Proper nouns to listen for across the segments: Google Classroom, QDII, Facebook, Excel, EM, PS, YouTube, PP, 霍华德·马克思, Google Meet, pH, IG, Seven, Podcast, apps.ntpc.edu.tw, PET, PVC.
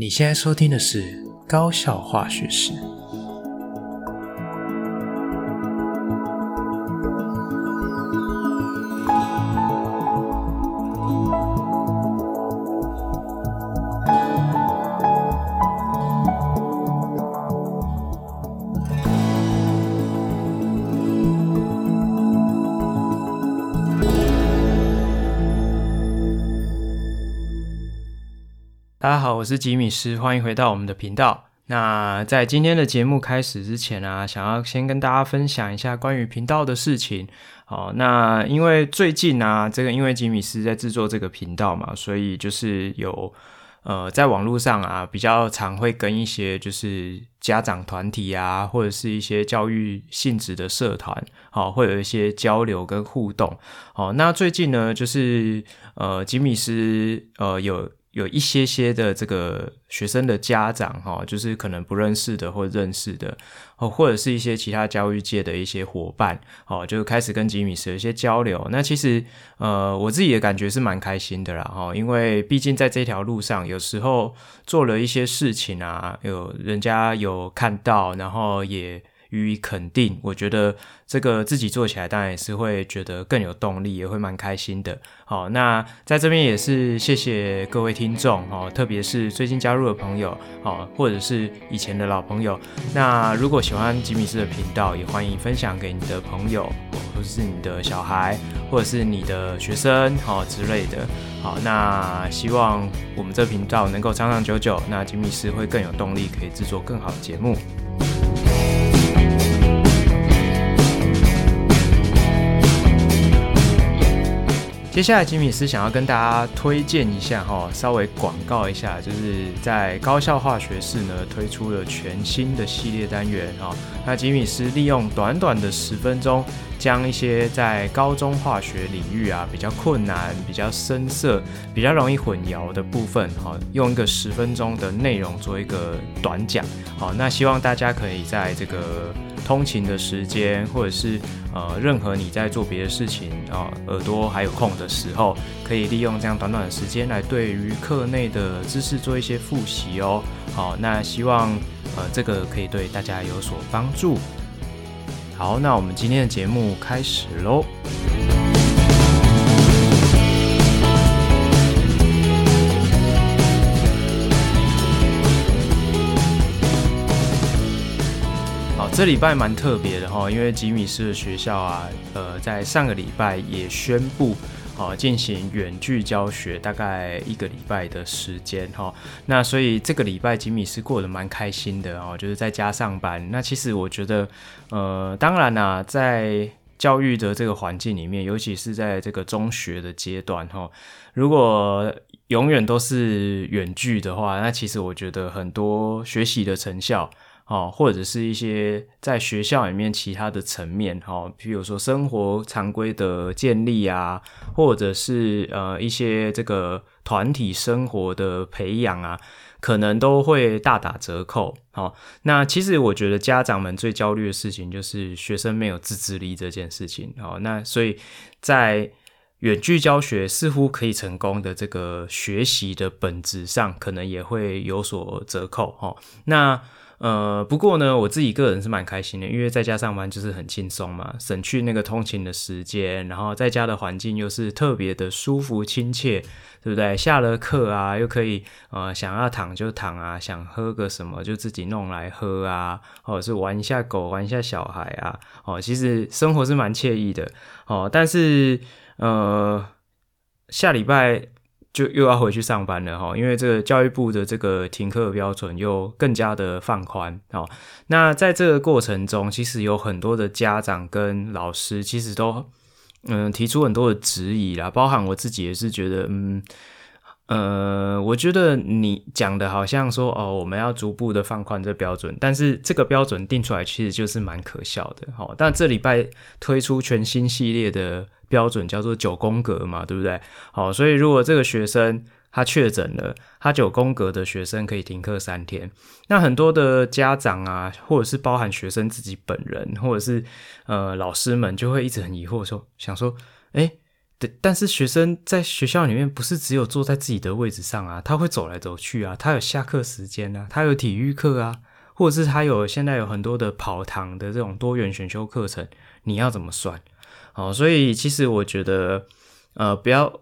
你现在收听的是高效化学史。大家好，我是吉米师，欢迎回到我们的频道。那在今天的节目开始之前啊，想要先跟大家分享一下关于频道的事情。好，那因为最近啊，因为吉米师在制作这个频道嘛，所以就是有在网络上啊，比较常会跟一些就是家长团体啊，或者是一些教育性质的社团，好，会有一些交流跟互动。好，那最近呢，就是吉米师有一些的这个学生的家长齁，就是可能不认识的或认识的，或者是一些其他教育界的一些伙伴齁，就开始跟吉米师有一些交流。那其实我自己的感觉是蛮开心的啦齁，因为毕竟在这条路上有时候做了一些事情啊，有人家有看到，然后也予以肯定，我觉得这个自己做起来当然也是会觉得更有动力，也会蛮开心的。好，那在这边也是谢谢各位听众哦，特别是最近加入的朋友哦，或者是以前的老朋友。那如果喜欢吉米师的频道，也欢迎分享给你的朋友，或者是你的小孩，或者是你的学生哦之类的。好，那希望我们这频道能够长长久久，那吉米师会更有动力，可以制作更好的节目。接下来吉米师想要跟大家推荐一下齁，稍微广告一下，就是在高效化学室呢推出了全新的系列单元齁，那吉米师利用短短的10分钟，将一些在高中化学领域啊比较困难、比较深涩、比较容易混淆的部分齁，用一个10分钟的内容做一个短讲。好，那希望大家可以在这个通勤的时间，或者是任何你在做别的事情啊，耳朵还有空的时候，可以利用这样短短的时间来对于课内的知识做一些复习哦。好，那希望这个可以对大家有所帮助。好，那我们今天的节目开始咯。这礼拜蛮特别的齁，因为吉米师的学校啊，在上个礼拜也宣布进行远距教学，大概1个礼拜的时间齁。那所以这个礼拜吉米师过得蛮开心的齁，就是在家上班。那其实我觉得当然啦，在教育的这个环境里面，尤其是在这个中学的阶段齁，如果永远都是远距的话，那其实我觉得很多学习的成效或者是一些在学校里面其他的层面，比如说生活常规的建立啊，或者是一些这个团体生活的培养啊，可能都会大打折扣。那其实我觉得家长们最焦虑的事情就是学生没有自制力这件事情。那所以在远距教学似乎可以成功的这个学习的本质上，可能也会有所折扣。那不过呢，我自己个人是蛮开心的，因为在家上班就是很轻松嘛，省去那个通勤的时间，然后在家的环境又是特别的舒服亲切，对不对？下了课啊，又可以想要躺就躺啊，想喝个什么就自己弄来喝啊，或者是玩一下狗，玩一下小孩啊，其实生活是蛮惬意的但是下礼拜就又要回去上班了齁，因为这个教育部的这个停课标准又更加的放宽齁。那在这个过程中，其实有很多的家长跟老师其实都提出很多的质疑啦，包含我自己也是觉得我觉得你讲的好像说我们要逐步的放宽这标准，但是这个标准定出来其实就是蛮可笑的齁。但这礼拜推出全新系列的标准叫做9宫格嘛，对不对？好，所以如果这个学生他确诊了，他9宫格的学生可以停课3天。那很多的家长啊，或者是包含学生自己本人，或者是老师们就会一直很疑惑说，想说，诶，但是学生在学校里面不是只有坐在自己的位置上啊，他会走来走去啊，他有下课时间啊，他有体育课啊，或者是他有现在有很多的跑堂的这种多元选修课程，你要怎么算？好，所以其实我觉得不要，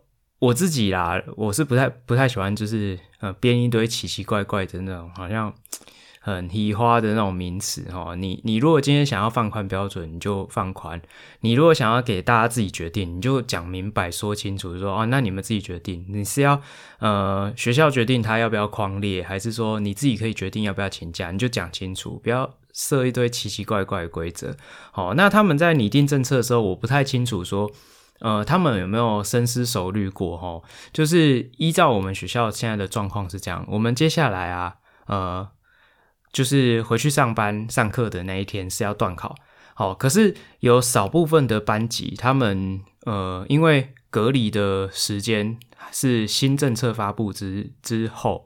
我自己啦，我是不太喜欢就是编一堆奇奇怪怪的那种好像很稀花的那种名词齁，你如果今天想要放宽标准，你就放宽；你如果想要给大家自己决定，你就讲明白说清楚，说那你们自己决定，你是要学校决定他要不要匡列，还是说你自己可以决定要不要请假，你就讲清楚，不要设一堆奇奇怪怪的规则。好，那他们在拟定政策的时候，我不太清楚说他们有没有深思熟虑过齁，就是依照我们学校现在的状况是这样，我们接下来啊就是回去上班上课的那一天是要断考，好，可是有少部分的班级，他们因为隔离的时间是新政策发布之后，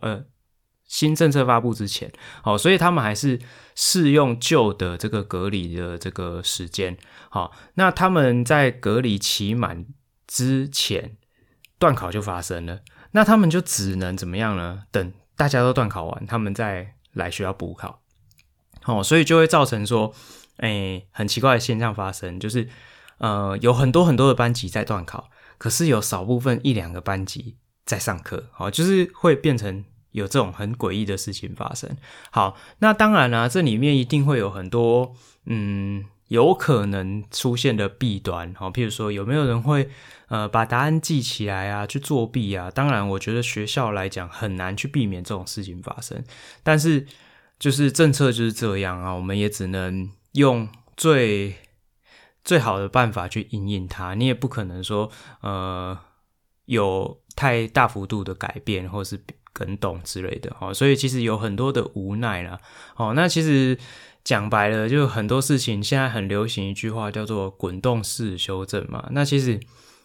新政策发布之前，好，所以他们还是适用旧的这个隔离的这个时间，好，那他们在隔离期满之前断考就发生了，那他们就只能怎么样呢？等大家都断考完，他们再来学校补考，所以就会造成说很奇怪的现象发生，就是有很多很多的班级在断考，可是有少部分一两个班级在上课，就是会变成有这种很诡异的事情发生。好，那当然啦，这里面一定会有很多有可能出现的弊端，譬如说有没有人会把答案记起来啊，去作弊啊，当然我觉得学校来讲很难去避免这种事情发生，但是就是政策就是这样啊，我们也只能用最好的办法去因应它，你也不可能说有太大幅度的改变或是更动之类的，所以其实有很多的无奈啦。那其实讲白了，就很多事情现在很流行一句话叫做滚动式修正嘛。那其实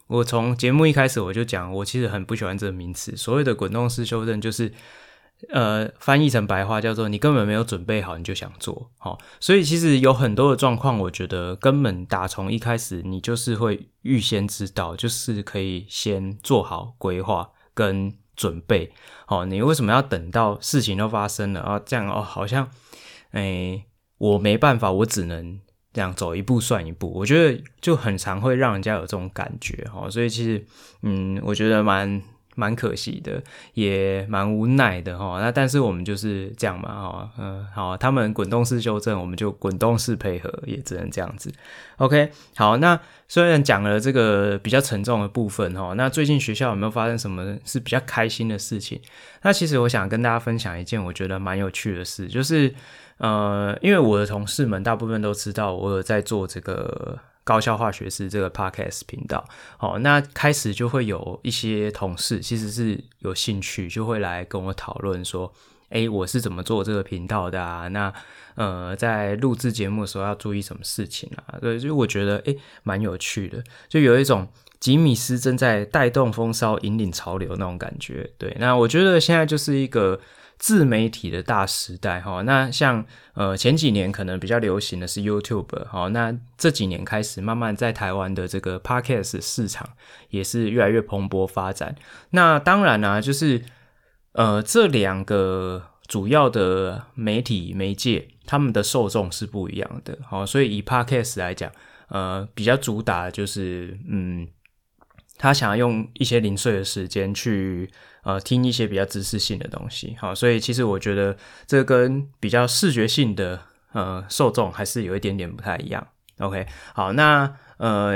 我从节目一开始我就讲，我其实很不喜欢这个名词。所谓的滚动式修正就是翻译成白话叫做你根本没有准备好你就想做。所以其实有很多的状况，我觉得根本打从一开始你就是会预先知道，就是可以先做好规划跟准备。你为什么要等到事情都发生了啊？这样好像我没办法，我只能这样走一步算一步，我觉得就很常会让人家有这种感觉，所以其实我觉得蛮可惜的，也蛮无奈的，那但是我们就是这样嘛，好，他们滚动式修正，我们就滚动式配合，也只能这样子。 OK， 好，那虽然讲了这个比较沉重的部分，那最近学校有没有发生什么是比较开心的事情？那其实我想跟大家分享一件我觉得蛮有趣的事，就是因为我的同事们大部分都知道我有在做这个高校化学师这个 Podcast 频道，那开始就会有一些同事其实是有兴趣，就会来跟我讨论说我是怎么做这个频道的啊，那在录制节目的时候要注意什么事情啊，所以就我觉得蛮有趣的，就有一种吉米斯正在带动风骚引领潮流那种感觉。对，那我觉得现在就是一个自媒体的大时代，那像前几年可能比较流行的是 YouTube， 那这几年开始慢慢在台湾的这个 Podcast 市场也是越来越蓬勃发展。那当然啊，就是这两个主要的媒体媒介他们的受众是不一样的，所以以 Podcast 来讲比较主打就是他想要用一些零碎的时间去听一些比较知识性的东西，好，所以其实我觉得这跟比较视觉性的受众还是有一点点不太一样。 OK， 好，那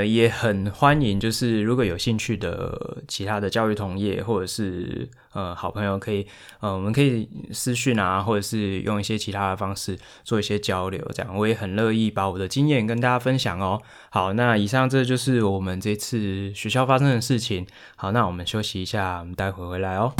也很欢迎就是如果有兴趣的其他的教育同业或者是好朋友可以我们可以私讯啊，或者是用一些其他的方式做一些交流，这样我也很乐意把我的经验跟大家分享哦。好，那以上这就是我们这次学校发生的事情。好，那我们休息一下，我们待会回来哦。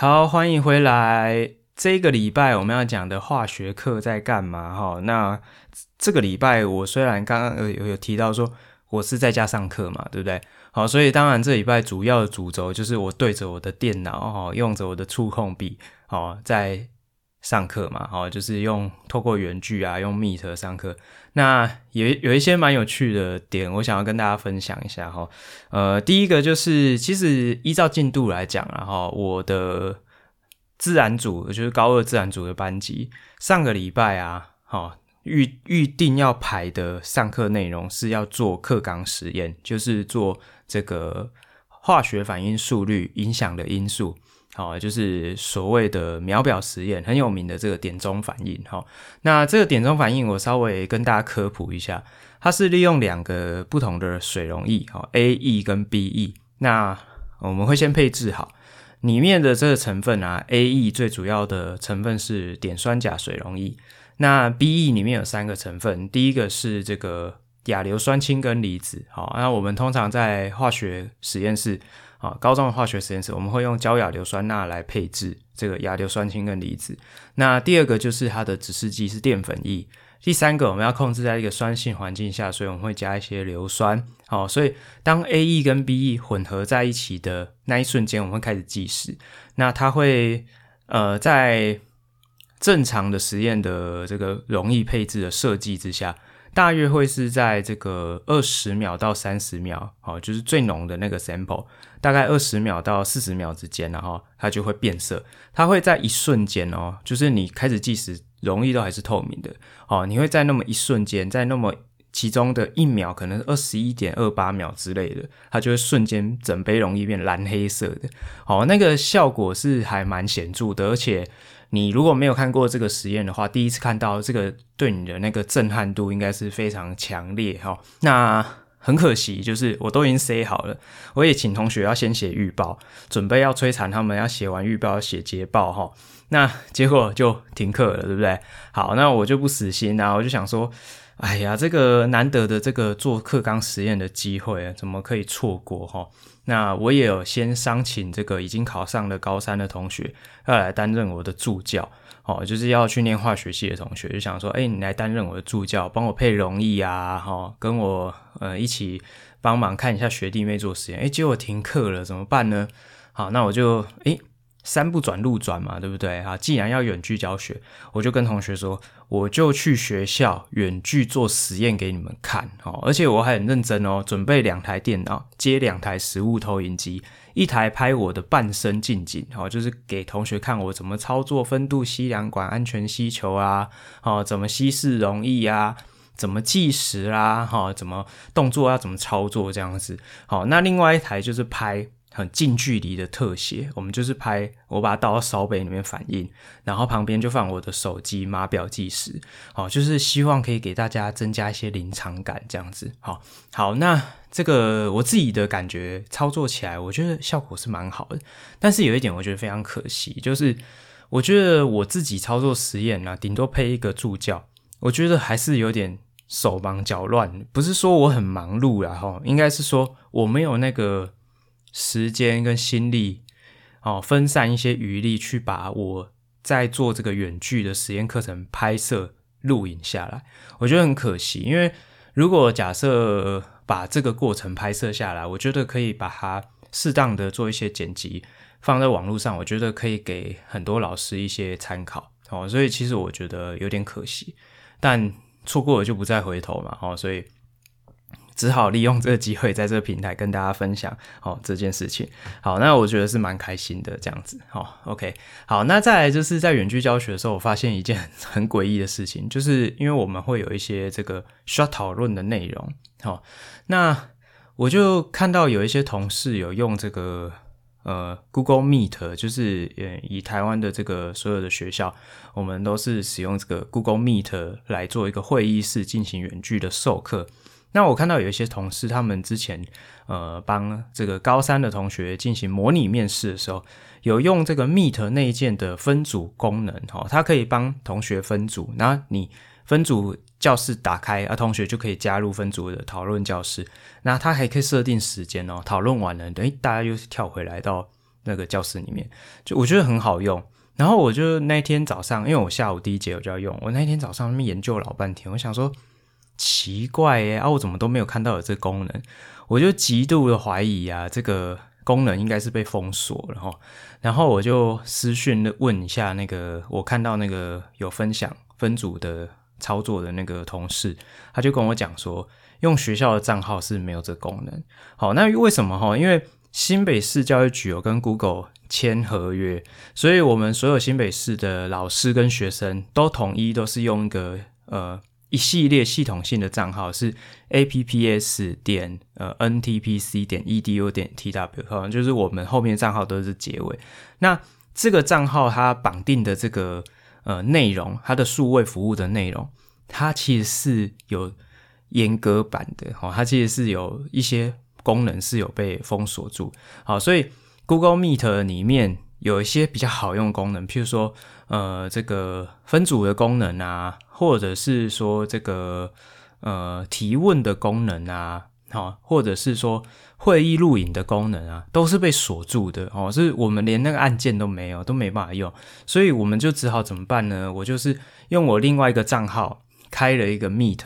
好，欢迎回来。这个礼拜我们要讲的化学课在干嘛？那这个礼拜我虽然刚刚有提到说我是在家上课嘛，对不对？好，所以当然这礼拜主要的主轴就是我对着我的电脑，用着我的触控笔在上课嘛，就是用透过原句啊，用 Meet 上课。那有一些蛮有趣的点，我想要跟大家分享一下哈。第一个就是，其实依照进度来讲啊，哈，我的自然组，就是高二自然组的班级，上个礼拜啊，哈，预定要排的上课内容是要做课纲实验，就是做这个化学反应速率影响的因素。就是所谓的秒表实验，很有名的这个点钟反应。那这个点钟反应我稍微跟大家科普一下，它是利用两个不同的水溶液 AE 跟 BE。 那我们会先配置好里面的这个成分啊， AE 最主要的成分是碘酸钾水溶液，那 BE 里面有三个成分，第一个是这个亚硫酸氢根离子。那我们通常在化学实验室，高中的化学实验室，我们会用焦亚硫酸钠来配置这个亚硫酸氢根离子。那第二个就是它的指示剂是淀粉液。第三个我们要控制在一个酸性环境下，所以我们会加一些硫酸。所以当 AE 跟 BE 混合在一起的那一瞬间，我们会开始计时。那它会在正常的实验的这个溶液配置的设计之下，大约会是在这个20秒到30秒，就是最浓的那个 sample， 大概20秒到40秒之间，然后它就会变色。它会在一瞬间哦，就是你开始计时，溶液都还是透明的，你会在那么一瞬间，在那么其中的一秒，可能 21.28 秒之类的，它就会瞬间整杯溶液变蓝黑色的。那个效果是还蛮显著的，而且你如果没有看过这个实验的话，第一次看到这个，对你的那个震撼度应该是非常强烈。那很可惜，就是我都已经塞好了，我也请同学要先写预报，准备要摧残他们，要写完预报要写捷报，那结果就停课了，对不对？好，那我就不死心啊，我就想说哎呀，这个难得的这个做课纲实验的机会怎么可以错过。那我也有先商请这个已经考上了高三的同学要来担任我的助教，就是要去念化学系的同学，就想说你来担任我的助教，帮我配溶液啊，跟我一起帮忙看一下学弟妹做实验。结果停课了，怎么办呢？好，那我就山不转路转嘛，对不对？既然要远距教学，我就跟同学说，我就去学校远距做实验给你们看。而且我还很认真哦，准备2台电脑，接2台实物投影机，1台拍我的半身近景，就是给同学看我怎么操作分度吸氧管、安全吸球啊，怎么稀释溶液啊，怎么计时啊，怎么动作要怎么操作这样子。那另外1台就是拍很近距离的特写，我们就是拍我把它倒到烧杯里面反应，然后旁边就放我的手机码表计时，就是希望可以给大家增加一些临场感这样子。好，那这个我自己的感觉操作起来，我觉得效果是蛮好的，但是有一点我觉得非常可惜，就是我觉得我自己操作实验啊，顶多配一个助教，我觉得还是有点手忙脚乱。不是说我很忙碌啦，应该是说我没有那个时间跟心力，分散一些余力去把我在做这个远距的实验课程拍摄录影下来，我觉得很可惜。因为如果假设把这个过程拍摄下来，我觉得可以把它适当的做一些剪辑放在网络上，我觉得可以给很多老师一些参考，所以其实我觉得有点可惜，但错过了就不再回头嘛，所以只好利用这个机会在这个平台跟大家分享这件事情。好，那我觉得是蛮开心的这样子。OK， 好，那再来就是在远距教学的时候，我发现一件很诡异的事情，就是因为我们会有一些这个需要讨论的内容，那我就看到有一些同事有用这个Google Meet， 就是以台湾的这个所有的学校，我们都是使用这个 Google Meet 来做一个会议室进行远距的授课。那我看到有一些同事，他们之前帮这个高三的同学进行模拟面试的时候，有用这个 Meet 内建的分组功能，它可以帮同学分组，那你分组教室打开啊，同学就可以加入分组的讨论教室。那它还可以设定时间，讨论完了，大家又跳回来到那个教室里面，就我觉得很好用。然后我就那天早上，因为我下午第一节我就要用，我那天早上那边研究老半天，我想说奇怪耶，我怎么都没有看到有这功能，我就极度的怀疑这个功能应该是被封锁了齁。然后我就私讯问一下那个我看到那个有分享分组的操作的那个同事，他就跟我讲说，用学校的账号是没有这功能。好，那为什么齁？因为新北市教育局有跟 Google 签合约，所以我们所有新北市的老师跟学生都统一都是用一个一系列系统性的账号，是 apps.ntpc.edu.tw， 好像就是我们后面账号都是结尾。那这个账号它绑定的这个内容，它的数位服务的内容，它其实是有严格版的它其实是有一些功能是有被封锁住。好，所以 Google Meet 里面有一些比较好用的功能，譬如说这个分组的功能啊，或者是说这个提问的功能啊，或者是说会议录影的功能啊，都是被锁住的是我们连那个按键都没有，都没办法用。所以我们就只好怎么办呢？我就是用我另外一个账号开了一个 Meet，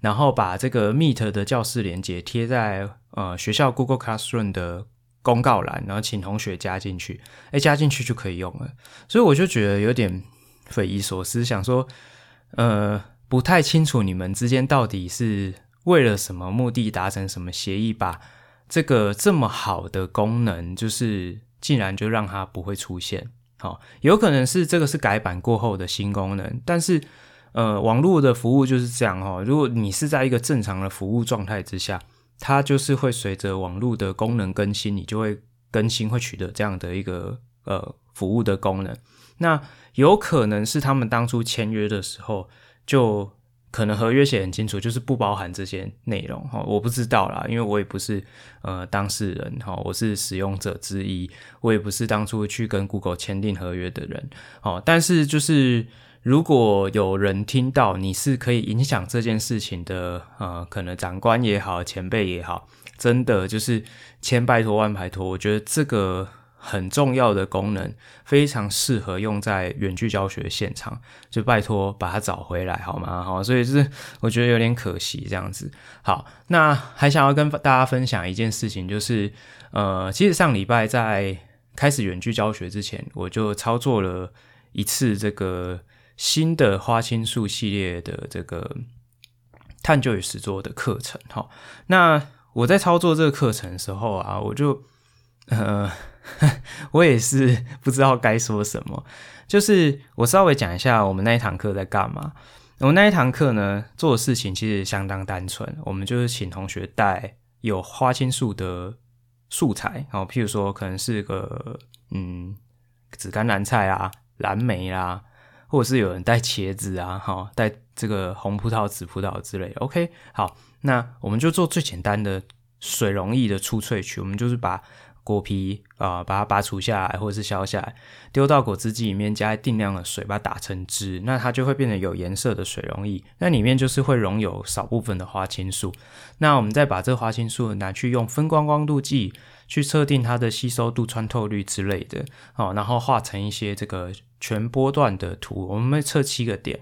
然后把这个 Meet 的教室连结贴在学校 Google Classroom 的公告栏，然后请同学加进去，加进去就可以用了。所以我就觉得有点匪夷所思，想说不太清楚你们之间到底是为了什么目的达成什么协议，把这个这么好的功能就是竟然就让它不会出现。好，有可能是这个是改版过后的新功能，但是网络的服务就是这样如果你是在一个正常的服务状态之下，它就是会随着网络的功能更新，你就会更新，会取得这样的一个服务的功能。那有可能是他们当初签约的时候，就可能合约写很清楚，就是不包含这些内容我不知道啦，因为我也不是当事人我是使用者之一，我也不是当初去跟 Google 签订合约的人但是就是如果有人听到你是可以影响这件事情的可能长官也好，前辈也好，真的就是千拜托万拜托，我觉得这个很重要的功能非常适合用在远距教学现场，就拜托把它找回来好吗？所以就是我觉得有点可惜这样子。好，那还想要跟大家分享一件事情，就是其实上礼拜在开始远距教学之前，我就操作了一次这个新的花青素系列的这个探究与实作的课程那我在操作这个课程的时候我就我也是不知道该说什么。就是我稍微讲一下我们那一堂课在干嘛。我们那一堂课呢，做的事情其实相当单纯，我们就是请同学带有花青素的素材譬如说可能是个紫甘蓝菜啊，蓝莓啦或者是有人带茄子啊带这个红葡萄紫葡萄之类的。 OK， 好，那我们就做最简单的水溶液的出萃取，我们就是把果皮把它拔除下来或者是削下来，丢到果汁机里面，加定量的水把它打成汁，那它就会变成有颜色的水溶液，那里面就是会溶有少部分的花青素。那我们再把这花青素拿去用分光光度计去测定它的吸收度、穿透率之类的然后画成一些这个全波段的图，我们会测7个点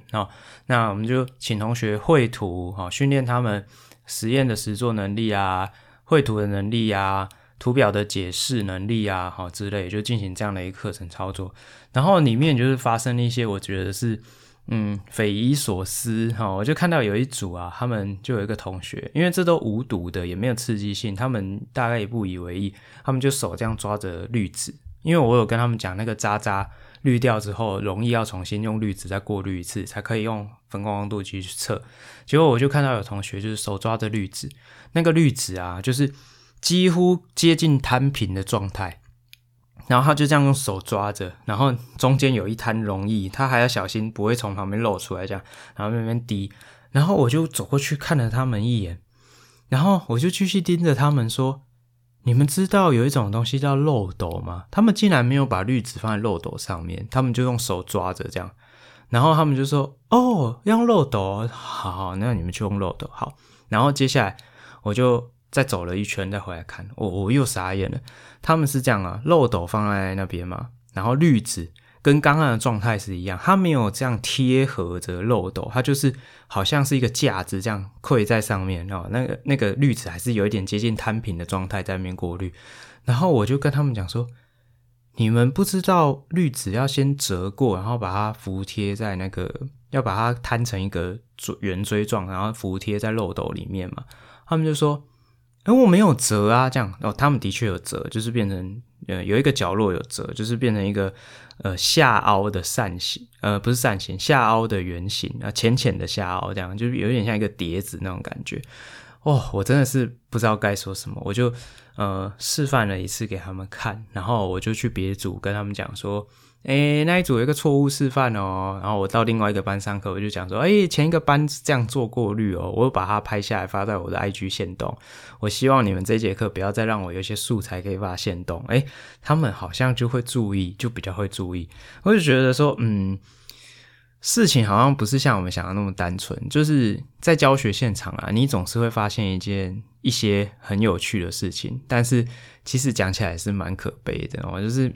那我们就请同学绘图训练他们实验的实作能力啊，绘图的能力啊，图表的解释能力啊之类，就进行这样的一个课程操作。然后里面就是发生了一些我觉得是匪夷所思我就看到有一组他们就有一个同学，因为这都无毒的也没有刺激性，他们大概也不以为意，他们就手这样抓着滤纸，因为我有跟他们讲那个渣渣滤掉之后溶液要重新用滤纸再过滤一次才可以用分光光度计去测。结果我就看到有同学就是手抓着滤纸，那个滤纸就是几乎接近摊平的状态，然后他就这样用手抓着，然后中间有一滩溶液，他还要小心不会从旁边漏出来这样，然后在那边滴。然后我就走过去看了他们一眼，然后我就继续盯着他们说，你们知道有一种东西叫漏斗吗？他们竟然没有把滤纸放在漏斗上面，他们就用手抓着这样，然后他们就说要用漏斗好，那你们去用漏斗好。然后接下来我就再走了一圈再回来看，我又傻眼了。他们是这样啊，漏斗放在那边嘛，然后滤纸跟刚刚的状态是一样，它没有这样贴合着漏斗，它就是好像是一个架子这样跪在上面、哦、那个滤纸还是有一点接近摊平的状态在那边过滤。然后我就跟他们讲说，你们不知道滤纸要先折过，然后把它服贴在那个，要把它摊成一个圆锥状，然后服贴在漏斗里面嘛。他们就说我没有折啊这样。哦，他们的确有折，就是变成有一个角落有折，就是变成一个下凹的扇形，不是扇形，下凹的圆形啊，浅浅的下凹，这样就是有点像一个碟子那种感觉。哦，我真的是不知道该说什么，我就示范了一次给他们看，然后我就去别组跟他们讲说，那一组有一个错误示范哦，然后我到另外一个班上课，我就讲说，前一个班这样做过滤哦，我把它拍下来发在我的 IG 限动，我希望你们这节课不要再让我有一些素材可以发限动。他们好像就会注意，就比较会注意。我就觉得说，事情好像不是像我们想的那么单纯，就是在教学现场啊，你总是会发现一些很有趣的事情，但是其实讲起来是蛮可悲的哦，就是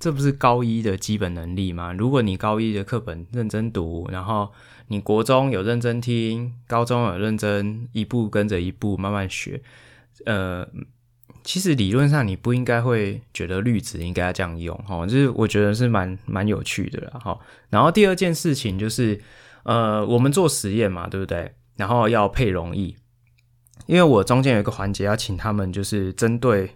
这不是高一的基本能力吗？如果你高一的课本认真读，然后你国中有认真听，高中有认真一步跟着一步慢慢学，其实理论上你不应该会觉得滤纸应该要这样用齁，就是我觉得是蛮有趣的啦齁。然后第二件事情就是我们做实验嘛，对不对？然后要配溶液，因为我中间有一个环节要请他们就是针对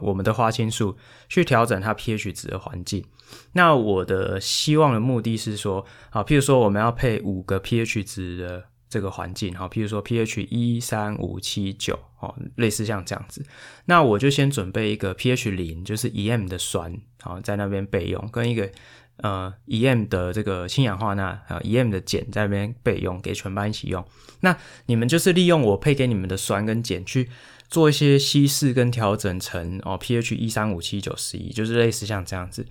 我们的花青素去调整它 pH 值的环境。那我的希望的目的是说，好，譬如说我们要配5个 pH 值的这个环境，好，譬如说 pH 1, 3, 5, 7, 9， 好，类似像这样子。那我就先准备一个 pH 0， 就是 EM 的酸，好，在那边备用，跟一个EM 的这个氢氧化钠，还有 EM 的碱在那边备用，给全班一起用。那你们就是利用我配给你们的酸跟碱去做一些稀释跟调整成pH 1, 3, 5, 7, 9, 11， 就是类似像这样子。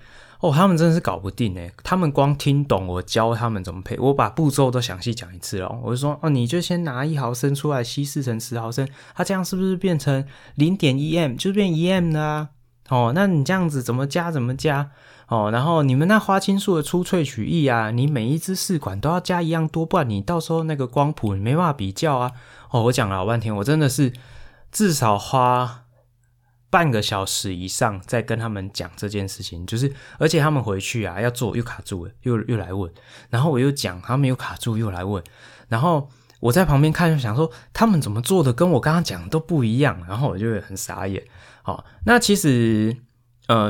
他们真的是搞不定耶，他们光听懂我教他们怎么配，我把步骤都详细讲一次了。我就说，你就先拿1毫升出来稀释成10毫升，它这样是不是变成 0.1m， 就是变 1m 了啊。那你这样子怎么加然后你们那花青素的初萃取液啊，你每一支试管都要加一样多，不然你到时候那个光谱你没办法比较啊。我讲了老半天，我真的是至少花半个小时以上在跟他们讲这件事情，就是而且他们回去啊要做又卡住了，又来问，然后我又讲，他们又卡住又来问，然后我在旁边看就想说，他们怎么做的跟我刚刚讲的都不一样，然后我就很傻眼。好，那其实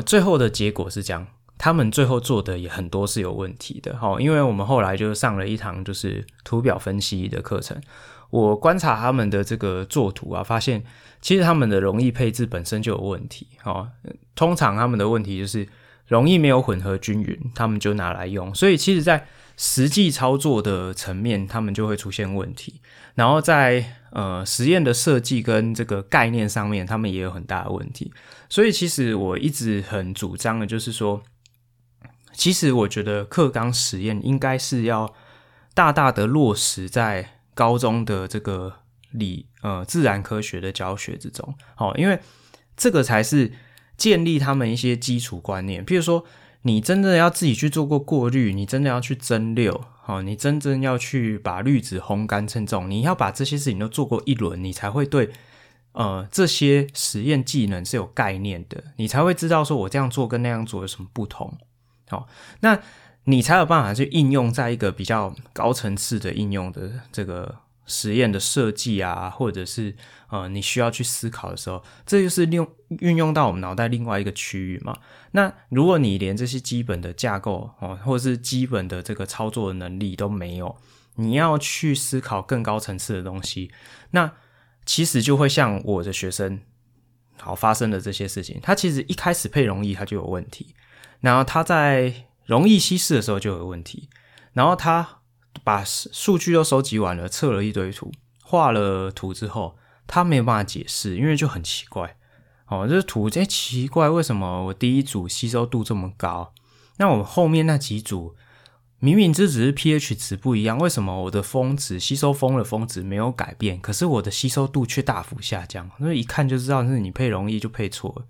最后的结果是这样，他们最后做的也很多是有问题的。因为我们后来就上了一堂就是图表分析的课程，我观察他们的这个作图啊，发现其实他们的溶液配置本身就有问题。通常他们的问题就是溶液没有混合均匀，他们就拿来用，所以其实在实际操作的层面他们就会出现问题，然后在实验的设计跟这个概念上面他们也有很大的问题。所以其实我一直很主张的就是说，其实我觉得课纲实验应该是要大大的落实在高中的这个自然科学的教学之中。因为这个才是建立他们一些基础观念，譬如说你真的要自己去做过过滤，你真的要去蒸馏，你真正要去把滤纸烘干称重，你要把这些事情都做过一轮，你才会对这些实验技能是有概念的，你才会知道说我这样做跟那样做有什么不同。那你才有办法去应用在一个比较高层次的应用的这个实验的设计啊，或者是你需要去思考的时候，这就是运用到我们脑袋另外一个区域嘛。那如果你连这些基本的架构或者是基本的这个操作的能力都没有，你要去思考更高层次的东西，那其实就会像我的学生好发生的这些事情。他其实一开始配溶液他就有问题，然后他在溶液稀释的时候就有问题，然后他把数据都收集完了，测了一堆图，画了图之后他没有办法解释，因为就很奇怪。这图奇怪，为什么我第一组吸收度这么高，那我后面那几组明明这只是 pH 值不一样，为什么我的峰值吸收峰的峰值没有改变，可是我的吸收度却大幅下降？那一看就知道是你配溶液就配错了，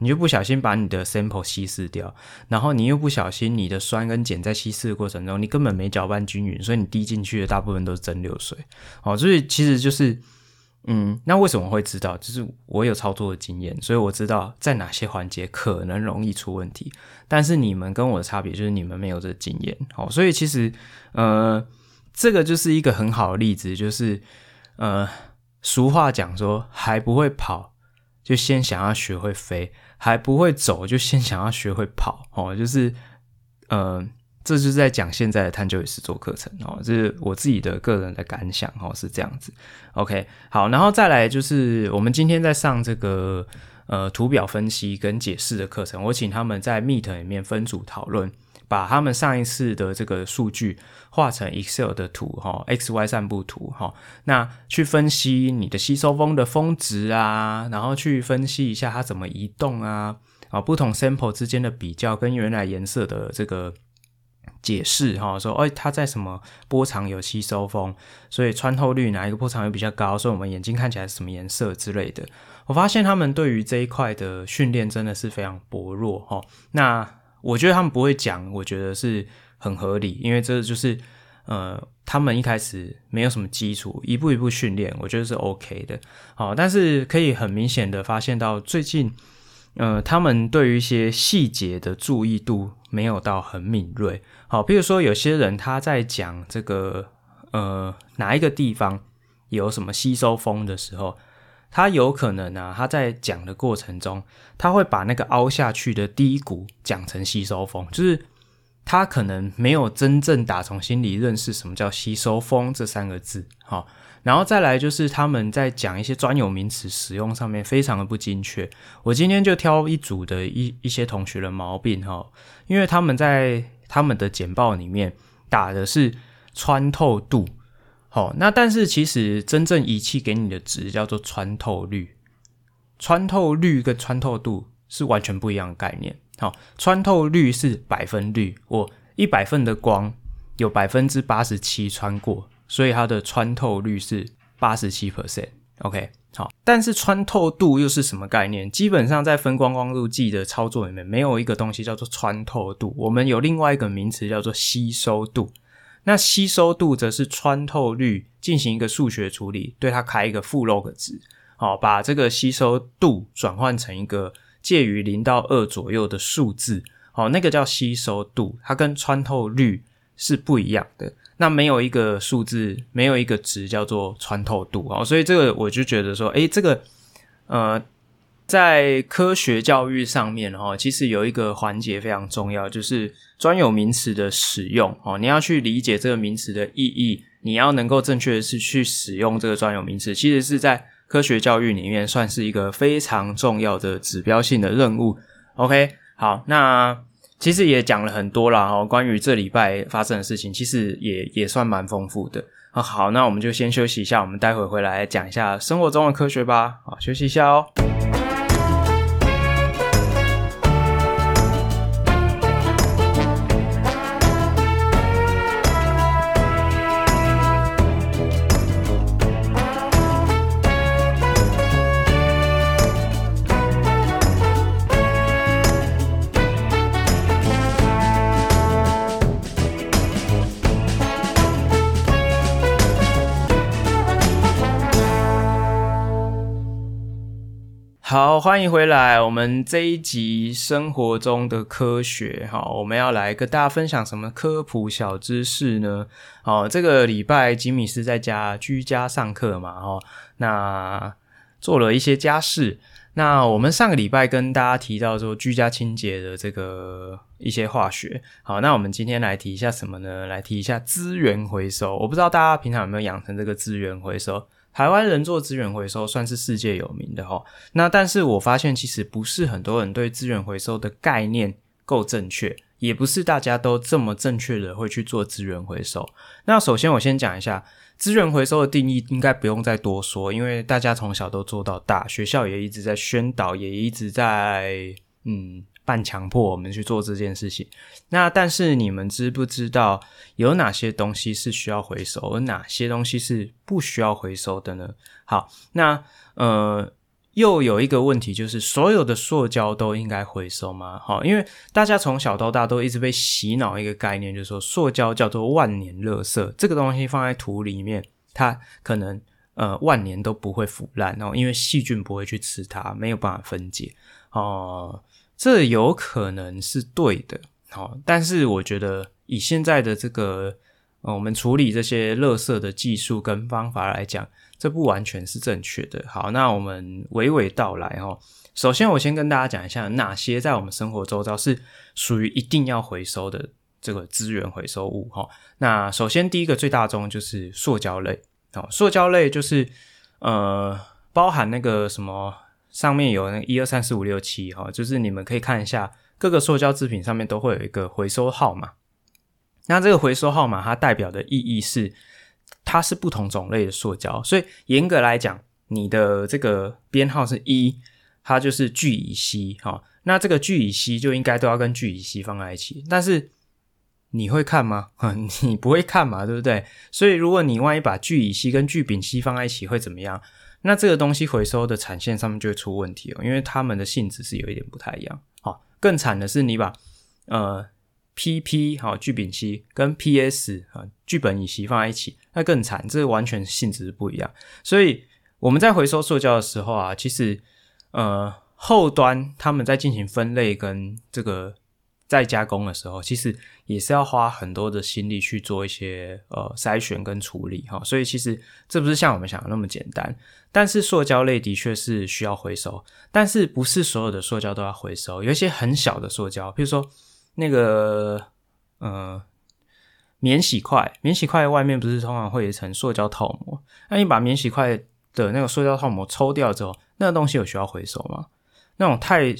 你就不小心把你的 sample 稀释掉，然后你又不小心你的酸跟碱在稀释的过程中你根本没搅拌均匀，所以你滴进去的大部分都是蒸馏水。好，所以其实就是那为什么会知道？就是我有操作的经验，所以我知道在哪些环节可能容易出问题。但是你们跟我的差别就是你们没有这个经验。好，所以其实这个就是一个很好的例子，就是俗话讲说，还不会跑就先想要学会飞，还不会走就先想要学会跑。哦，就是这就是在讲现在的探究与实作课程哦，这是我自己的个人的感想哦，是这样子。OK， 好，然后再来就是我们今天在上这个图表分析跟解释的课程，我请他们在 Meet 里面分组讨论，把他们上一次的这个数据画成 Excel 的图哈 ，XY 散布图哈，那去分析你的吸收峰的峰值啊，然后去分析一下它怎么移动啊，啊不同 sample 之间的比较跟原来颜色的这个解释哈，说它在什么波长有吸收峰，所以穿透率哪一个波长有比较高，所以我们眼睛看起来是什么颜色之类的。我发现他们对于这一块的训练真的是非常薄弱哈。那我觉得他们不会讲，我觉得是很合理，因为这就是他们一开始没有什么基础，一步一步训练，我觉得是 OK 的。好，但是可以很明显的发现到最近他们对于一些细节的注意度没有到很敏锐。好，比如说有些人他在讲这个哪一个地方有什么吸收峰的时候，他有可能啊，他在讲的过程中，他会把那个凹下去的低谷讲成吸收峰，就是他可能没有真正打从心里认识什么叫吸收峰这三个字。好，然后再来就是他们在讲一些专有名词使用上面非常的不精确。我今天就挑一组的一些同学的毛病齁，因为他们在他们的简报里面打的是穿透度齁，那但是其实真正仪器给你的值叫做穿透率，穿透率跟穿透度是完全不一样的概念齁。穿透率是百分率，我100分的光有 87% 穿过，所以它的穿透率是 87%。 OK， 好，但是穿透度又是什么概念？基本上在分光光度计的操作里面没有一个东西叫做穿透度，我们有另外一个名词叫做吸收度。那吸收度则是穿透率进行一个数学处理，对它开一个负 log 值，好，把这个吸收度转换成一个介于0到2左右的数字，好，那个叫吸收度，它跟穿透率是不一样的。那没有一个数字，没有一个值叫做穿透度啊，所以这个我就觉得说，这个在科学教育上面哈，其实有一个环节非常重要，就是专有名词的使用哦。你要去理解这个名词的意义，你要能够正确的是去使用这个专有名词，其实是在科学教育里面算是一个非常重要的指标性的任务。OK， 好，那其实也讲了很多啦齁，关于这礼拜发生的事情，其实也算蛮丰富的。好，那我们就先休息一下，我们待会回来讲一下生活中的科学吧。好，休息一下哦。好，欢迎回来。我们这一集生活中的科学，我们要来跟大家分享什么科普小知识呢？好，这个礼拜吉米斯在家居家上课嘛，那做了一些家事。那我们上个礼拜跟大家提到说居家清洁的这个一些化学。好，那我们今天来提一下什么呢？来提一下资源回收。我不知道大家平常有没有养成这个资源回收。台湾人做资源回收算是世界有名的齁，那但是我发现其实不是很多人对资源回收的概念够正确，也不是大家都这么正确的会去做资源回收。那首先我先讲一下资源回收的定义，应该不用再多说，因为大家从小都做到大，学校也一直在宣导，也一直在半强迫我们去做这件事情。那但是你们知不知道有哪些东西是需要回收，而哪些东西是不需要回收的呢？好，那又有一个问题，就是所有的塑胶都应该回收吗？好，因为大家从小到大都一直被洗脑一个概念，就是说塑胶叫做万年垃圾，这个东西放在土里面，它可能万年都不会腐烂，因为细菌不会去吃它，没有办法分解。这有可能是对的，但是我觉得以现在的这个我们处理这些垃圾的技术跟方法来讲，这不完全是正确的。好，那我们娓娓道来齁。首先我先跟大家讲一下哪些在我们生活周遭是属于一定要回收的这个资源回收物齁。那首先第一个最大宗就是塑胶类。塑胶类就是包含那个什么上面有那 1234567 齁，就是你们可以看一下各个塑胶制品上面都会有一个回收号码。那这个回收号码它代表的意义是它是不同种类的塑胶，所以严格来讲你的这个编号是1，它就是聚乙烯，那这个聚乙烯就应该都要跟聚乙烯放在一起，但是你会看吗？你不会看嘛，对不对？所以如果你万一把聚乙烯跟聚丙烯放在一起会怎么样？那这个东西回收的产线上面就会出问题哦，因为它们的性质是有一点不太一样。更惨的是你把PP 聚丙烯跟 PS 聚苯乙烯放在一起，那更惨，这完全性质不一样。所以我们在回收塑胶的时候啊，其实后端他们在进行分类跟这个再加工的时候，其实也是要花很多的心力去做一些筛选跟处理齁，所以其实这不是像我们想的那么简单。但是塑胶类的确是需要回收，但是不是所有的塑胶都要回收，有一些很小的塑胶，比如说那个免洗块，免洗块外面不是通常会有一层塑胶套膜，那你把免洗块的那个塑胶套膜抽掉之后，那个东西有需要回收吗？那种太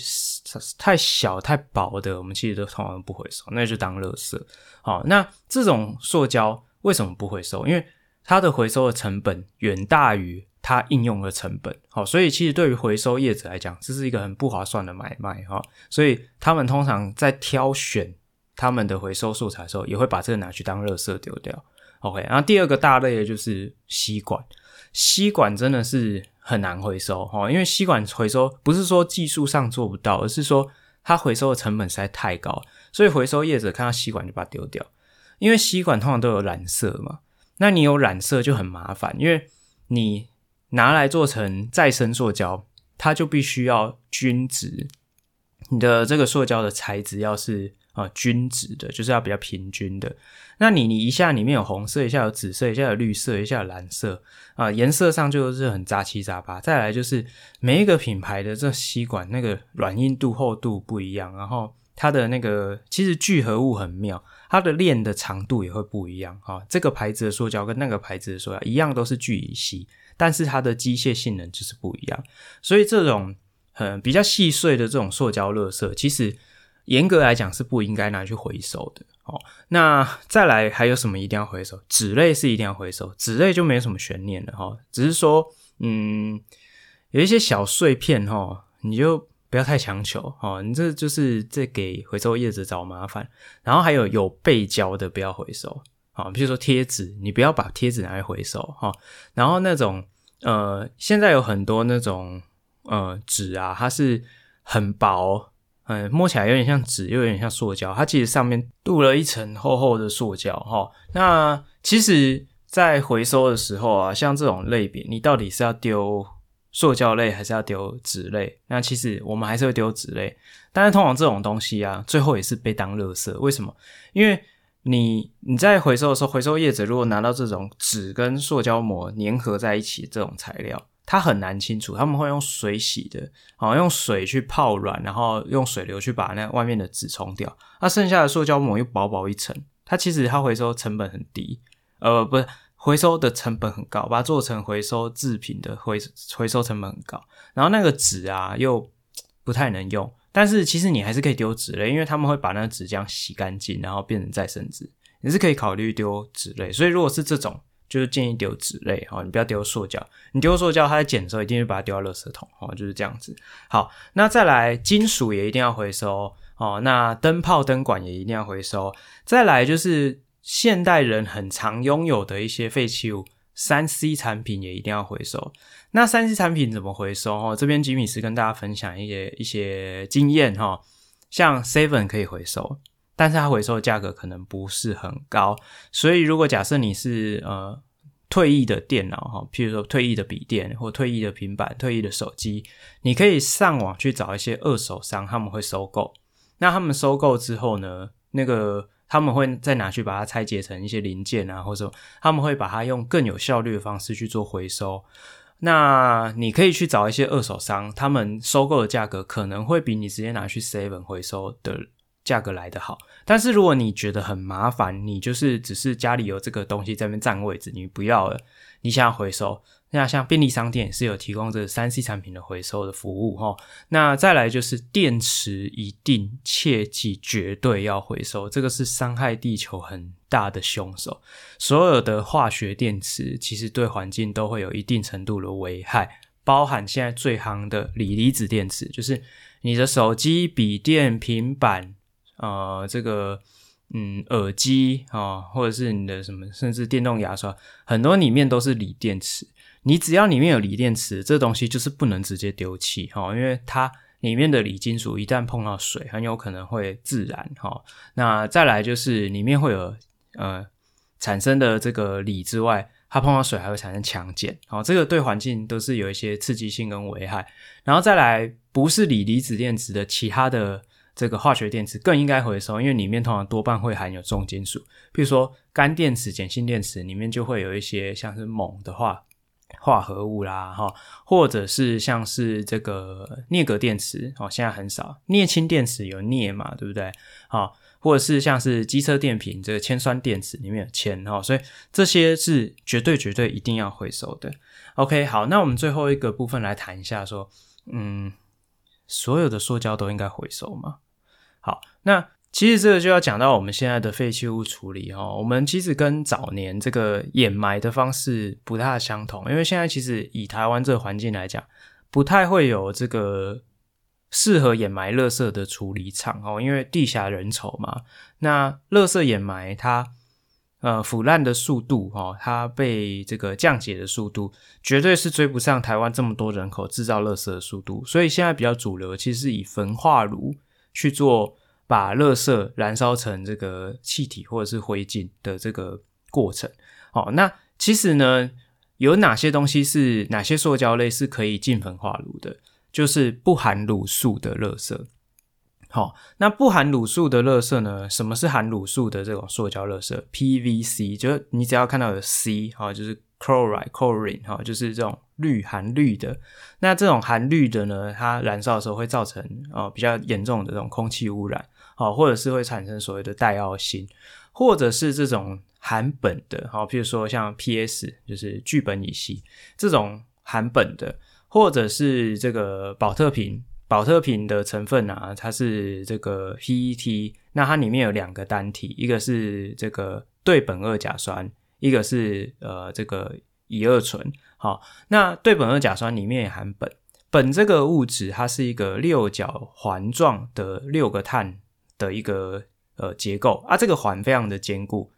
小太薄的我们其实都通常不回收，那就当垃圾。好，那这种塑胶为什么不回收？因为它的回收的成本远大于它应用的成本。好，所以其实对于回收业者来讲，这是一个很不划算的买卖。所以他们通常在挑选他们的回收素材的时候，也会把这个拿去当垃圾丢掉。OK， 然后第二个大类的就是吸管。吸管真的是很难回收，因为吸管回收不是说技术上做不到，而是说它回收的成本实在太高，所以回收业者看到吸管就把它丢掉。因为吸管通常都有染色嘛，那你有染色就很麻烦，因为你拿来做成再生塑胶，它就必须要均值，你的这个塑胶的材质要是均值的，就是要比较平均的。那你一下里面有红色，一下有紫色，一下有绿色，一下有蓝色，颜色上就是很杂七杂八。再来就是每一个品牌的这吸管那个软硬度厚度不一样，然后它的那个其实聚合物很妙，它的链的长度也会不一样，这个牌子的塑胶跟那个牌子的塑胶一样都是聚乙烯，但是它的机械性能就是不一样。所以这种比较细碎的这种塑胶垃圾，其实严格来讲是不应该拿去回收的。那再来还有什么一定要回收？纸类是一定要回收，纸类就没有什么悬念了只是说有一些小碎片你就不要太强求你这就是在给回收业者找麻烦。然后还有背胶的不要回收，比如说贴纸，你不要把贴纸拿来回收然后那种现在有很多那种纸啊，它是很薄，摸起来有点像纸又有点像塑胶，它其实上面镀了一层厚厚的塑胶那其实在回收的时候啊，像这种类别你到底是要丢塑胶类还是要丢纸类？那其实我们还是会丢纸类，但是通常这种东西啊，最后也是被当垃圾。为什么？因为你在回收的时候，回收业者如果拿到这种纸跟塑胶膜粘合在一起这种材料，它很难清除，他们会用水洗的用水去泡软，然后用水流去把那外面的纸冲掉，那剩下的塑胶膜又薄薄一层，它其实它回收成本很低，不是回收的成本很高，把它做成回收制品的回收成本很高。然后那个纸啊又不太能用，但是其实你还是可以丢纸类，因为他们会把那个纸浆洗干净然后变成再生纸，你是可以考虑丢纸类。所以如果是这种就是建议丢纸类哦，你不要丢塑胶，你丢塑胶它在捡的时候一定会把它丢到垃圾桶哦，就是这样子。好，那再来金属也一定要回收哦，那灯泡灯管也一定要回收。再来就是现代人很常拥有的一些废弃物， 3C 产品也一定要回收。那 3C 产品怎么回收哦？这边吉米斯跟大家分享一些经验哦，像 Seven 可以回收，但是它回收的价格可能不是很高，所以如果假设你是退役的电脑，譬如说退役的笔电或退役的平板、退役的手机，你可以上网去找一些二手商，他们会收购。那他们收购之后呢，那个他们会再拿去把它拆解成一些零件啊，或者他们会把它用更有效率的方式去做回收。那你可以去找一些二手商，他们收购的价格可能会比你直接拿去 7-Eleven 回收的价格来得好。但是如果你觉得很麻烦，你就是只是家里有这个东西在那边占位置，你不要了，你想要回收，那像便利商店也是有提供这 3C 产品的回收的服务齁。那再来就是电池一定切记绝对要回收，这个是伤害地球很大的凶手。所有的化学电池其实对环境都会有一定程度的危害，包含现在最夯的锂离子电池，就是你的手机、笔电、平板这个耳机或者是你的什么，甚至电动牙刷，很多里面都是锂电池。你只要里面有锂电池，这东西就是不能直接丢弃因为它里面的锂金属一旦碰到水，很有可能会自燃那再来就是里面会有产生的这个锂之外，它碰到水还会产生强碱这个对环境都是有一些刺激性跟危害。然后再来不是锂离子电池的其他的这个化学电池更应该回收，因为里面通常多半会含有重金属，比如说干电池、碱性电池里面就会有一些像是锰的化合物啦或者是像是这个镍镉电池现在很少，镍氢电池有镍嘛，对不对或者是像是机车电瓶这个铅酸电池里面有铅所以这些是绝对一定要回收的。 OK， 好，那我们最后一个部分来谈一下说所有的塑胶都应该回收吗？好，那其实这个就要讲到我们现在的废弃物处理我们其实跟早年这个掩埋的方式不大相同，因为现在其实以台湾这个环境来讲，不太会有这个适合掩埋垃圾的处理厂因为地狭人稠嘛。那垃圾掩埋它腐烂的速度它被这个降解的速度绝对是追不上台湾这么多人口制造垃圾的速度，所以现在比较主流其实是以焚化炉去做把垃圾燃烧成这个气体或者是灰烬的这个过程那其实呢，有哪些东西是哪些塑胶类是可以进焚化炉的，就是不含卤素的垃圾那不含卤素的垃圾呢，什么是含卤素的这种塑胶垃圾？ PVC 就是你只要看到有 C 就是 chlorine 就是这种含氯的。那这种含氯的呢，它燃烧的时候会造成比较严重的这种空气污染或者是会产生所谓的戴奥辛，或者是这种含苯的譬如说像 PS 就是聚苯乙烯这种含苯的，或者是这个保特瓶的成分啊，它是这个 PET， 那它里面有两个单体，一个是这个对苯二甲酸，一个是这个乙二醇那对苯二甲酸里面也含苯这个物质，它是一个六角环状的六个碳的一个结构这个环非常的坚固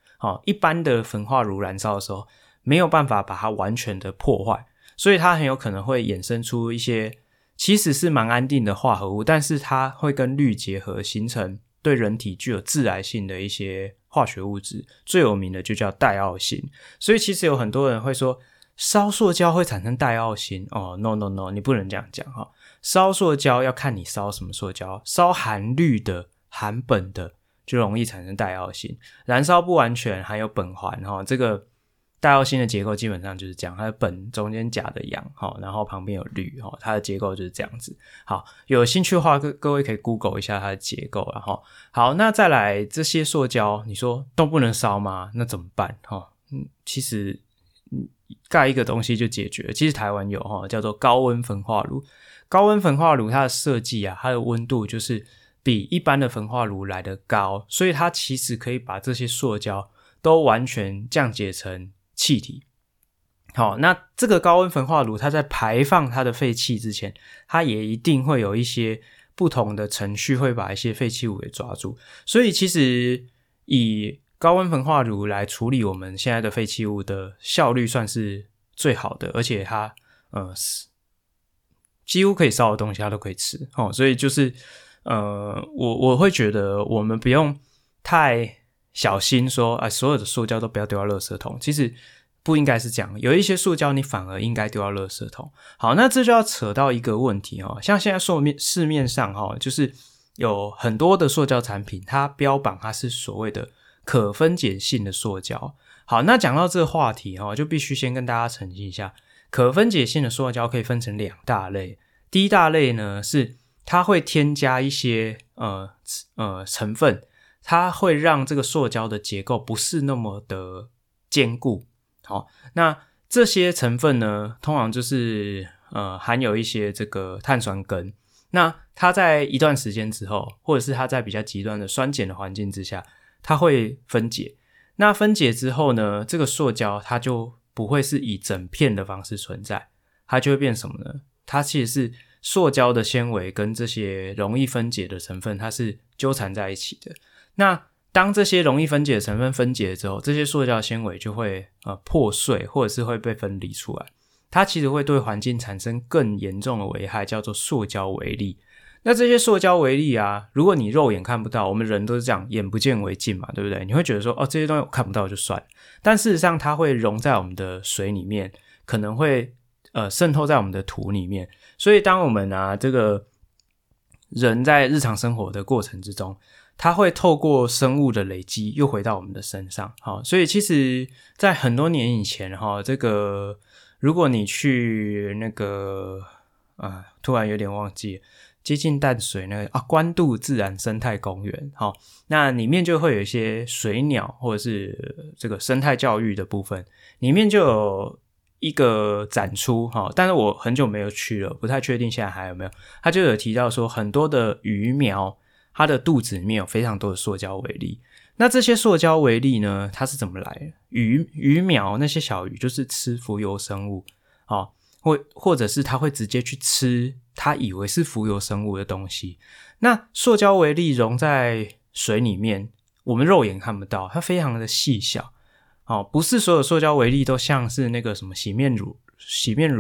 一般的焚化炉燃烧的时候没有办法把它完全的破坏，所以它很有可能会衍生出一些其实是蛮安定的化合物，但是它会跟氯结合形成对人体具有致癌性的一些化学物质，最有名的就叫戴奥辛。所以其实有很多人会说烧塑胶会产生戴奥辛No， 你不能这样讲烧塑胶要看你烧什么塑胶，烧含氯的、含苯的就容易产生戴奥辛，燃烧不完全含有苯环这个戴奥辛的结构基本上就是这样，它的苯中间甲的氧然后旁边有氯它的结构就是这样子。好，有兴趣的话各位可以 Google 一下它的结构好，那再来这些塑胶你说都不能烧吗？那怎么办其实盖一个东西就解决了，其实台湾有叫做高温焚化炉。高温焚化炉它的设计它的温度就是比一般的焚化炉来得高，所以它其实可以把这些塑胶都完全降解成气体。好，那这个高温焚化炉它在排放它的废气之前，它也一定会有一些不同的程序会把一些废弃物给抓住。所以其实以高温焚化炉来处理我们现在的废弃物的效率算是最好的，而且它几乎可以烧的东西它都可以吃。所以就是我会觉得我们不用太小心说啊，所有的塑胶都不要丢到垃圾桶，其实不应该是这样，有一些塑胶你反而应该丢到垃圾桶。好，那这就要扯到一个问题哦，像现在市面上就是有很多的塑胶产品，它标榜它是所谓的可分解性的塑胶。好，那讲到这个话题就必须先跟大家澄清一下，可分解性的塑胶可以分成两大类。第一大类呢是它会添加一些成分，它会让这个塑胶的结构不是那么的坚固。好，那这些成分呢通常就是含有一些这个碳酸根。那它在一段时间之后，或者是它在比较极端的酸碱的环境之下，它会分解。那分解之后呢，这个塑胶它就不会是以整片的方式存在，它就会变什么呢？它其实是塑胶的纤维跟这些容易分解的成分它是纠缠在一起的。那当这些容易分解的成分分解之后，这些塑胶纤维就会破碎，或者是会被分离出来，它其实会对环境产生更严重的危害，叫做塑胶微粒。那这些塑胶微粒啊，如果你肉眼看不到，我们人都是这样眼不见为净嘛，对不对？你会觉得说哦，这些东西我看不到就算了，但事实上它会溶在我们的水里面，可能会渗透在我们的土里面。所以当我们这个人在日常生活的过程之中，它会透过生物的累积又回到我们的身上。好，所以其实在很多年以前这个如果你去那个突然有点忘记了，接近淡水那个关渡自然生态公园，好，那里面就会有一些水鸟或者是这个生态教育的部分，里面就有一个展出，但是我很久没有去了，不太确定现在还有没有。他就有提到说很多的鱼苗它的肚子里面有非常多的塑胶微粒。那这些塑胶微粒呢，它是怎么来的？鱼苗那些小鱼就是吃浮游生物，或者是它会直接去吃它以为是浮游生物的东西。那塑胶微粒溶在水里面，我们肉眼看不到，它非常的细小。不是所有塑胶微粒都像是那个什么洗面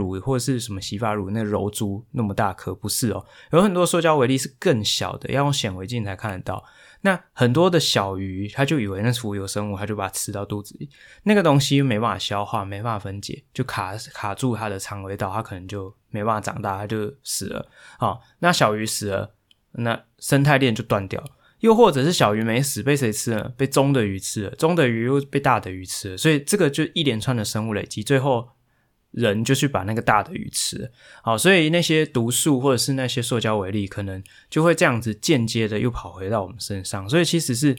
乳或者是什么洗发乳那个柔珠那么大颗，不是哦。有很多塑胶微粒是更小的，要用显微镜才看得到。那很多的小鱼它就以为那是浮游生物，它就把它吃到肚子里，那个东西没办法消化，没办法分解，就卡住它的肠胃道，它可能就没办法长大，它就死了。好，那小鱼死了，那生态链就断掉了。又或者是小鱼没死，被谁吃了？被中的鱼吃了，中的鱼又被大的鱼吃了，所以这个就一连串的生物累积，最后人就去把那个大的鱼吃了。好，所以那些毒素或者是那些塑胶微粒可能就会这样子间接的又跑回到我们身上，所以其实是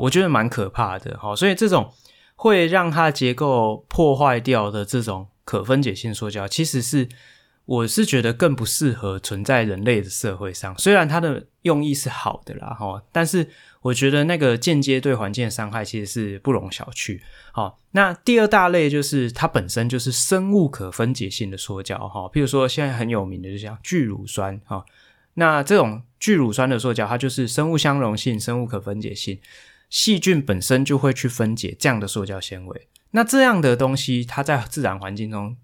我觉得蛮可怕的。好，所以这种会让它结构破坏掉的这种可分解性塑胶，其实是我是觉得更不适合存在人类的社会上。虽然它的用意是好的啦，但是我觉得那个间接对环境的伤害其实是不容小觑。好，那第二大类就是它本身就是生物可分解性的塑胶，譬如说现在很有名的就像聚乳酸，那这种聚乳酸的塑胶它就是生物相容性、生物可分解性，细菌本身就会去分解这样的塑胶纤维。那这样的东西它在自然环境中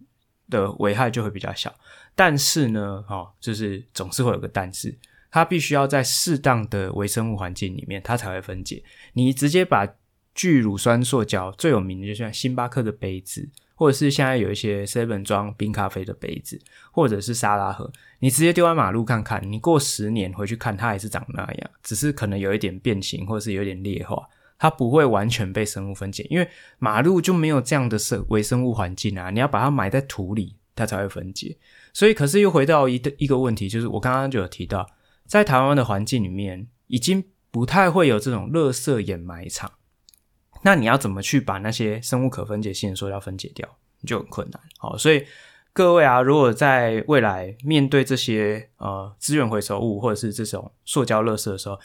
的危害就会比较小，但是呢就是总是会有个但是，它必须要在适当的微生物环境里面它才会分解。你直接把聚乳酸塑胶，最有名的就像星巴克的杯子，或者是现在有一些 Seven 装冰咖啡的杯子，或者是沙拉盒，你直接丢在马路看看，你过10年回去看它还是长那样，只是可能有一点变形或者是有点劣化，它不会完全被生物分解，因为马路就没有这样的微生物环境啊，你要把它埋在土里它才会分解。所以可是又回到一个问题，就是我刚刚就有提到，在台湾的环境里面已经不太会有这种垃圾掩埋场，那你要怎么去把那些生物可分解性的塑料分解掉，就很困难。好，所以各位如果在未来面对这些资源回收物或者是这种塑胶垃圾的时候，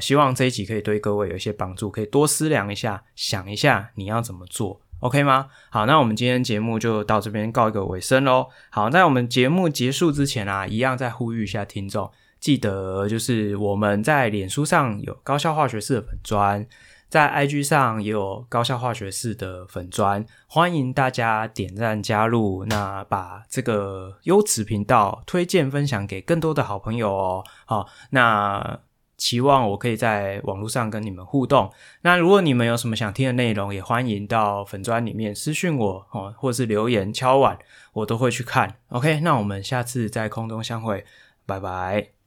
希望这一集可以对各位有一些帮助，可以多思量一下，想一下你要怎么做 OK 吗？好，那我们今天节目就到这边告一个尾声咯。好，在我们节目结束之前啊，一样再呼吁一下听众，记得就是我们在脸书上有高校化学室的粉专，在 IG 上也有高校化学室的粉专，欢迎大家点赞加入，那把这个优质频道推荐分享给更多的好朋友哦。好，那期望我可以在网络上跟你们互动，那如果你们有什么想听的内容，也欢迎到粉专里面私讯我、哦、或是留言敲碗，我都会去看。 OK， 那我们下次在空中相会，拜拜。